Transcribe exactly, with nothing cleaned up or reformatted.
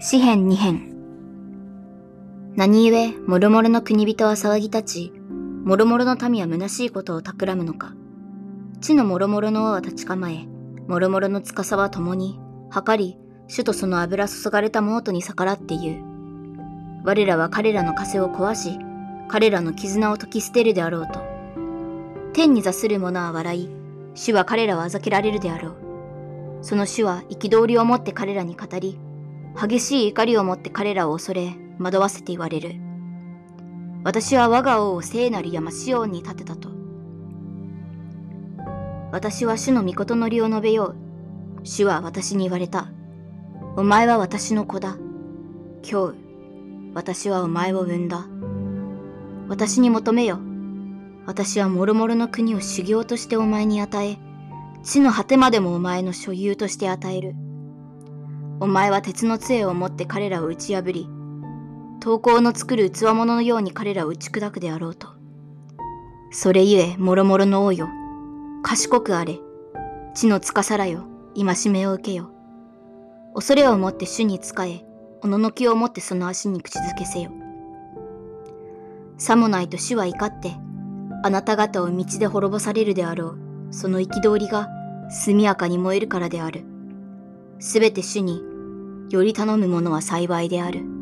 詩編二編。何故、もろもろの国人は騒ぎ立ち、もろもろの民は虚しいことを企むのか。地のもろもろの王は立ち構え、もろもろの司は共に、計り、主とその油注がれた者とに逆らって言う。我らは彼らの枷を壊し、彼らの絆を解き捨てるであろうと。天に座する者は笑い、主は彼らをあざけられるであろう。その主は憤りをもって彼らに語り、激しい怒りをもって彼らを恐れ、惑わせて言われる。私は我が王を聖なる山シオンに立てたと。私は主の御事のりを述べよう。主は私に言われた。お前は私の子だ。今日、私はお前を産んだ。私に求めよ。私はもろもろの国を修行としてお前に与え、地の果てまでもお前の所有として与える。お前は鉄の杖を持って彼らを打ち破り、刀工の作る器物のように彼らを打ち砕くであろうと。それゆえ、もろもろの王よ、賢くあれ。地の司らよ、戒めを受けよ。恐れをもって主に仕え、おののきをもってその足に口づけせよ。さもないと主は怒って、あなた方を道で滅ぼされるであろう。その憤りが速やかに燃えるからである。すべて主に、より頼む者は幸いである。